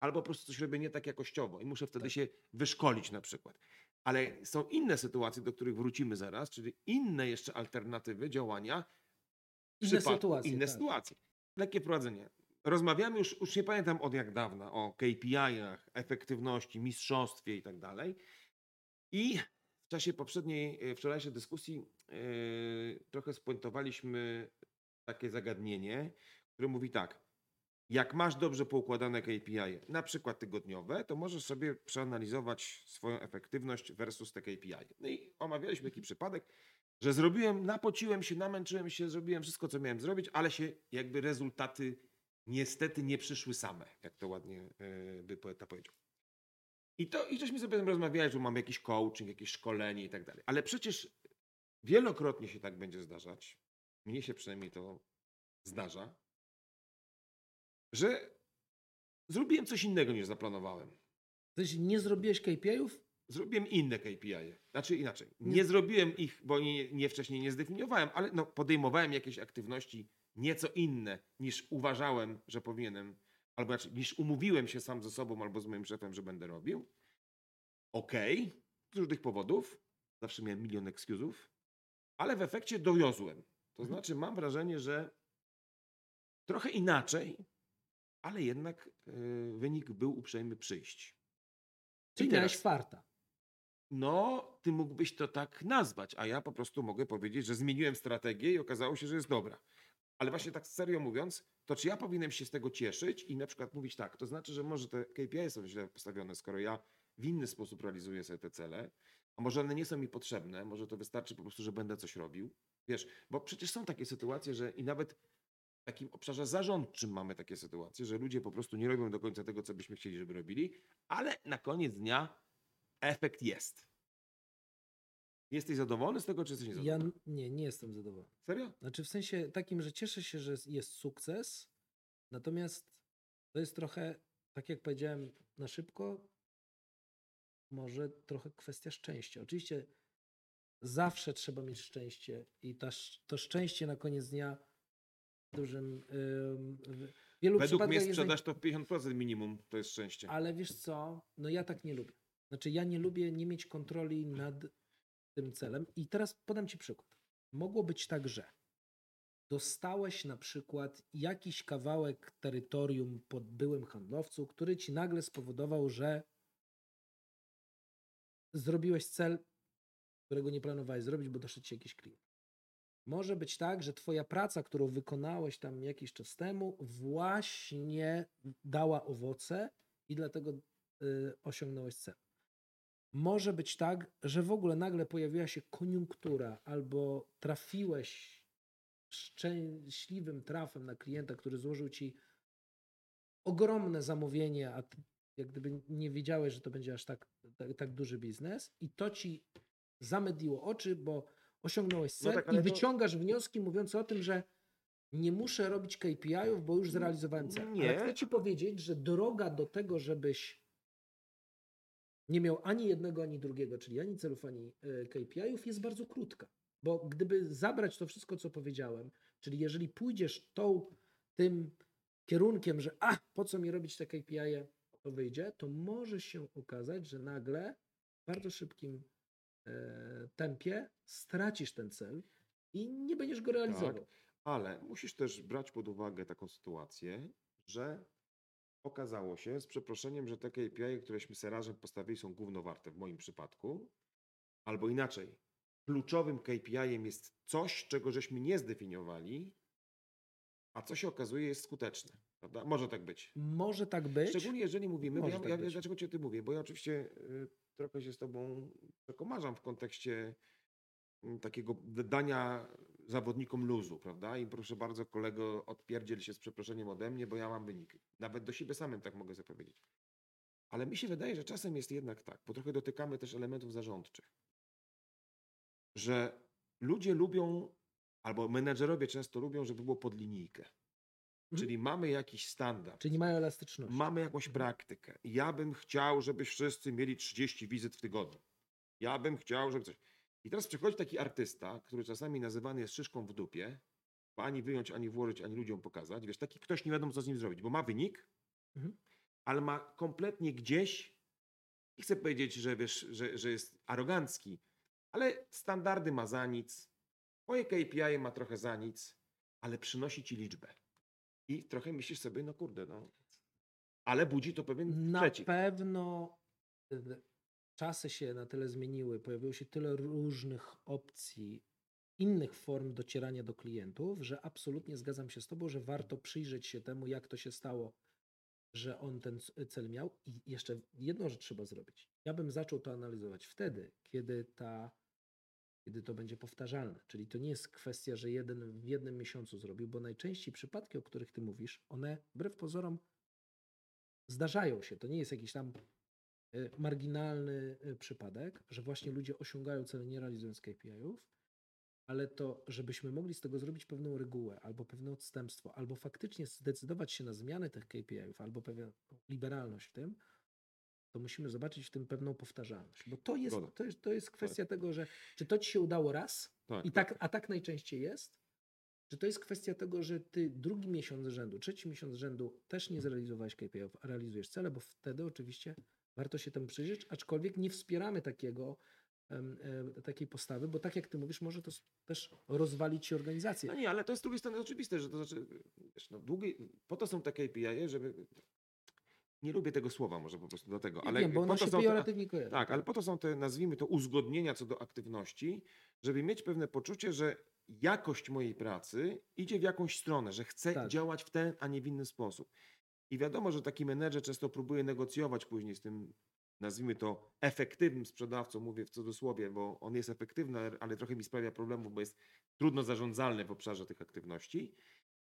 albo po prostu coś robię nie tak jakościowo i muszę wtedy tak. się wyszkolić na przykład. Ale są inne sytuacje, do których wrócimy zaraz, czyli inne jeszcze alternatywy działania, Inne sytuacje. Inne tak. sytuacje. Lekkie prowadzenie. Rozmawiamy już, już nie pamiętam od jak dawna o K P I-ach, efektywności, mistrzostwie i tak dalej. I w czasie poprzedniej, wczorajszej dyskusji yy, trochę spuentowaliśmy takie zagadnienie, które mówi tak. Jak masz dobrze poukładane K P I, na przykład tygodniowe, to możesz sobie przeanalizować swoją efektywność versus te K P I. No i omawialiśmy taki przypadek, że zrobiłem, napociłem się, namęczyłem się, zrobiłem wszystko, co miałem zrobić, ale się jakby rezultaty niestety nie przyszły same, jak to ładnie by poeta powiedział. I to i żeśmy sobie rozmawiali, że mam jakiś coaching, jakieś szkolenie i tak dalej. Ale przecież wielokrotnie się tak będzie zdarzać, mnie się przynajmniej to zdarza, że zrobiłem coś innego niż zaplanowałem. To znaczy nie zrobiłeś K P I-ów? Zrobiłem inne K P I. Znaczy inaczej. Nie, nie zrobiłem ich, bo nie, nie wcześniej nie zdefiniowałem, ale no podejmowałem jakieś aktywności nieco inne niż uważałem, że powinienem, albo znaczy, niż umówiłem się sam ze sobą albo z moim szefem, że będę robił. Okej, okay, z różnych powodów. Zawsze miałem milion excuse'ów, ale w efekcie dowiozłem. To mhm. znaczy mam wrażenie, że trochę inaczej, ale jednak yy, wynik był uprzejmy przyjść. Czyli miałeś farta. No, ty mógłbyś to tak nazwać, a ja po prostu mogę powiedzieć, że zmieniłem strategię i okazało się, że jest dobra. Ale właśnie tak serio mówiąc, to czy ja powinienem się z tego cieszyć i na przykład mówić tak, to znaczy, że może te K P I są źle postawione, skoro ja w inny sposób realizuję sobie te cele, a może one nie są mi potrzebne, może to wystarczy po prostu, że będę coś robił. Wiesz, bo przecież są takie sytuacje, że i nawet w takim obszarze zarządczym mamy takie sytuacje, że ludzie po prostu nie robią do końca tego, co byśmy chcieli, żeby robili, ale na koniec dnia efekt jest. Jesteś zadowolony z tego, czy jesteś niezadowolony? Ja nie, nie jestem zadowolony. Serio? Znaczy w sensie takim, że cieszę się, że jest sukces, natomiast to jest trochę, tak jak powiedziałem na szybko, może trochę kwestia szczęścia. Oczywiście zawsze trzeba mieć szczęście i ta, to szczęście na koniec dnia w dużym... Yy, w wielu Według mnie sprzedaż to pięćdziesiąt procent minimum, to jest szczęście. Ale wiesz co, no ja tak nie lubię. Znaczy ja nie lubię nie mieć kontroli nad tym celem. I teraz podam ci przykład. Mogło być tak, że dostałeś na przykład jakiś kawałek terytorium pod byłym handlowcu, który ci nagle spowodował, że zrobiłeś cel, którego nie planowałeś zrobić, bo doszedł ci jakiś klient. Może być tak, że twoja praca, którą wykonałeś tam jakiś czas temu, właśnie dała owoce i dlatego y, osiągnąłeś cel. Może być tak, że w ogóle nagle pojawiła się koniunktura albo trafiłeś szczęśliwym trafem na klienta, który złożył ci ogromne zamówienie, a ty jak gdyby nie wiedziałeś, że to będzie aż tak, tak, tak duży biznes i to ci zamydliło oczy, bo osiągnąłeś cel no tak, i wyciągasz to... wnioski mówiące o tym, że nie muszę robić K P I-ów, bo już zrealizowałem cel. Nie. Ale chcę ci powiedzieć, że droga do tego, żebyś nie miał ani jednego, ani drugiego, czyli ani celów, ani K P I-ów jest bardzo krótka. Bo gdyby zabrać to wszystko, co powiedziałem, czyli jeżeli pójdziesz tą, tym kierunkiem, że a, po co mi robić te K P I-e, to wyjdzie, to może się okazać, że nagle w bardzo szybkim e, tempie stracisz ten cel i nie będziesz go realizował. Tak, ale musisz też brać pod uwagę taką sytuację, że okazało się, z przeproszeniem, że te K P I, któreśmy serażem postawili, są gównowarte w moim przypadku. Albo inaczej, kluczowym K P I-em jest coś, czego żeśmy nie zdefiniowali, a co się okazuje jest skuteczne. Prawda? Może tak być. Może tak być. Szczególnie jeżeli mówimy, bo ja, tak ja, ja, dlaczego cię ty mówię, bo ja oczywiście y, trochę się z tobą przekomarzam w kontekście y, takiego dania zawodnikom luzu, prawda? I proszę bardzo, kolego, odpierdziel się z przeproszeniem ode mnie, bo ja mam wyniki. Nawet do siebie samym tak mogę zapowiedzieć. Ale mi się wydaje, że czasem jest jednak tak, bo trochę dotykamy też elementów zarządczych, że ludzie lubią, albo menedżerowie często lubią, żeby było pod linijkę. Mhm. Czyli mamy jakiś standard. Czyli nie mają elastyczności. Mamy jakąś praktykę. Ja bym chciał, żeby wszyscy mieli trzydzieści wizyt w tygodniu. Ja bym chciał, żeby coś... I teraz przychodzi taki artysta, który czasami nazywany jest szyszką w dupie, bo ani wyjąć, ani włożyć, ani ludziom pokazać. Wiesz, taki ktoś nie wiadomo, co z nim zrobić, bo ma wynik, mhm. ale ma kompletnie gdzieś, nie chcę powiedzieć, że, wiesz, że, że jest arogancki, ale standardy ma za nic, twoje K P I ma trochę za nic, ale przynosi ci liczbę. I trochę myślisz sobie, no kurde, no. Ale budzi to pewien Na przeciw. pewno... Czasy się na tyle zmieniły, pojawiło się tyle różnych opcji, innych form docierania do klientów, że absolutnie zgadzam się z tobą, że warto przyjrzeć się temu, jak to się stało, że on ten cel miał. I jeszcze jedną rzecz trzeba zrobić. Ja bym zaczął to analizować wtedy, kiedy, ta, kiedy to będzie powtarzalne. Czyli to nie jest kwestia, że jeden w jednym miesiącu zrobił, bo najczęściej przypadki, o których ty mówisz, one wbrew pozorom zdarzają się. To nie jest jakiś tam marginalny przypadek, że właśnie ludzie osiągają cele nie realizując K P I-ów, ale to, żebyśmy mogli z tego zrobić pewną regułę albo pewne odstępstwo, albo faktycznie zdecydować się na zmianę tych K P I-ów, albo pewną liberalność w tym, to musimy zobaczyć w tym pewną powtarzalność. Bo to jest, to jest, to jest kwestia tak. tego, że czy to ci się udało raz, tak, i tak, tak. a tak najczęściej jest, czy to jest kwestia tego, że ty drugi miesiąc rzędu, trzeci miesiąc rzędu też nie zrealizowałeś K P I-ów, a realizujesz cele, bo wtedy oczywiście warto się temu przyjrzeć, aczkolwiek nie wspieramy takiego, takiej postawy, bo tak jak ty mówisz, może to też rozwalić ci organizację. No nie, ale to jest z drugiej strony oczywiste, że to znaczy, wiesz, no długi, po to są te K P I, żeby... Nie lubię tego słowa może po prostu dlatego, ale nie, bo po to się są te, tak, ale po to są te, nazwijmy to, uzgodnienia co do aktywności, żeby mieć pewne poczucie, że jakość mojej pracy idzie w jakąś stronę, że chcę tak. działać w ten, a nie w inny sposób. I wiadomo, że taki menedżer często próbuje negocjować później z tym, nazwijmy to, efektywnym sprzedawcą, mówię w cudzysłowie, bo on jest efektywny, ale trochę mi sprawia problemów, bo jest trudno zarządzalny w obszarze tych aktywności.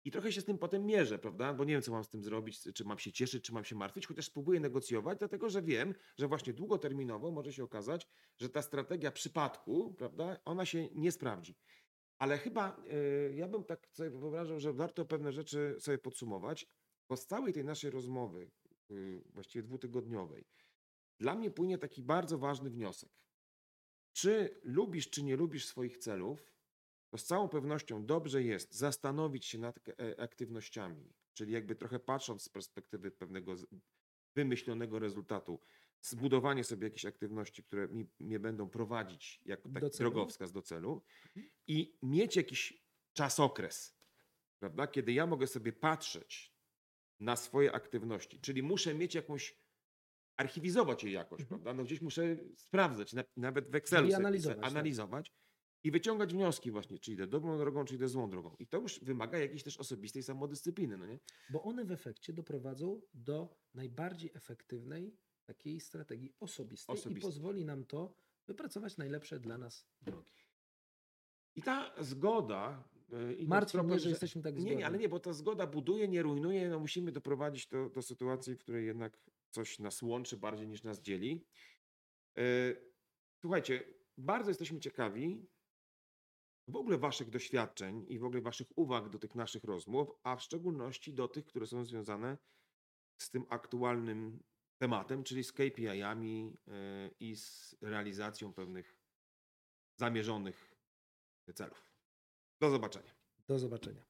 I trochę się z tym potem mierzę, prawda? Bo nie wiem, co mam z tym zrobić, czy mam się cieszyć, czy mam się martwić, chociaż spróbuję negocjować, dlatego że wiem, że właśnie długoterminowo może się okazać, że ta strategia przypadku, prawda, ona się nie sprawdzi. Ale chyba yy, ja bym tak sobie wyobrażał, że warto pewne rzeczy sobie podsumować, bo z całej tej naszej rozmowy, yy, właściwie dwutygodniowej, dla mnie płynie taki bardzo ważny wniosek. Czy lubisz, czy nie lubisz swoich celów, to z całą pewnością dobrze jest zastanowić się nad aktywnościami, czyli jakby trochę patrząc z perspektywy pewnego wymyślonego rezultatu, zbudowanie sobie jakichś aktywności, które mi, mnie będą prowadzić jako taki drogowskaz do celu i mieć jakiś czasokres, prawda, kiedy ja mogę sobie patrzeć na swoje aktywności, czyli muszę mieć jakąś, archiwizować je jakoś, mhm. prawda, no gdzieś muszę sprawdzać, na, nawet w Excelu, sobie analizować, sobie, analizować. Tak. I wyciągać wnioski właśnie, czy idę dobrą drogą, czy idę złą drogą. I to już wymaga jakiejś też osobistej samodyscypliny, no nie? Bo one w efekcie doprowadzą do najbardziej efektywnej takiej strategii osobistej Osobiste. i pozwoli nam to wypracować najlepsze dla nas drogi. I ta zgoda... I Martwi mnie, że jesteśmy tak zgodni. Nie, nie, ale nie, bo ta zgoda buduje, nie rujnuje, no musimy doprowadzić to, do sytuacji, w której jednak coś nas łączy bardziej niż nas dzieli. Słuchajcie, bardzo jesteśmy ciekawi w ogóle waszych doświadczeń i w ogóle waszych uwag do tych naszych rozmów, a w szczególności do tych, które są związane z tym aktualnym tematem, czyli z K P I-ami i z realizacją pewnych zamierzonych celów. Do zobaczenia. Do zobaczenia.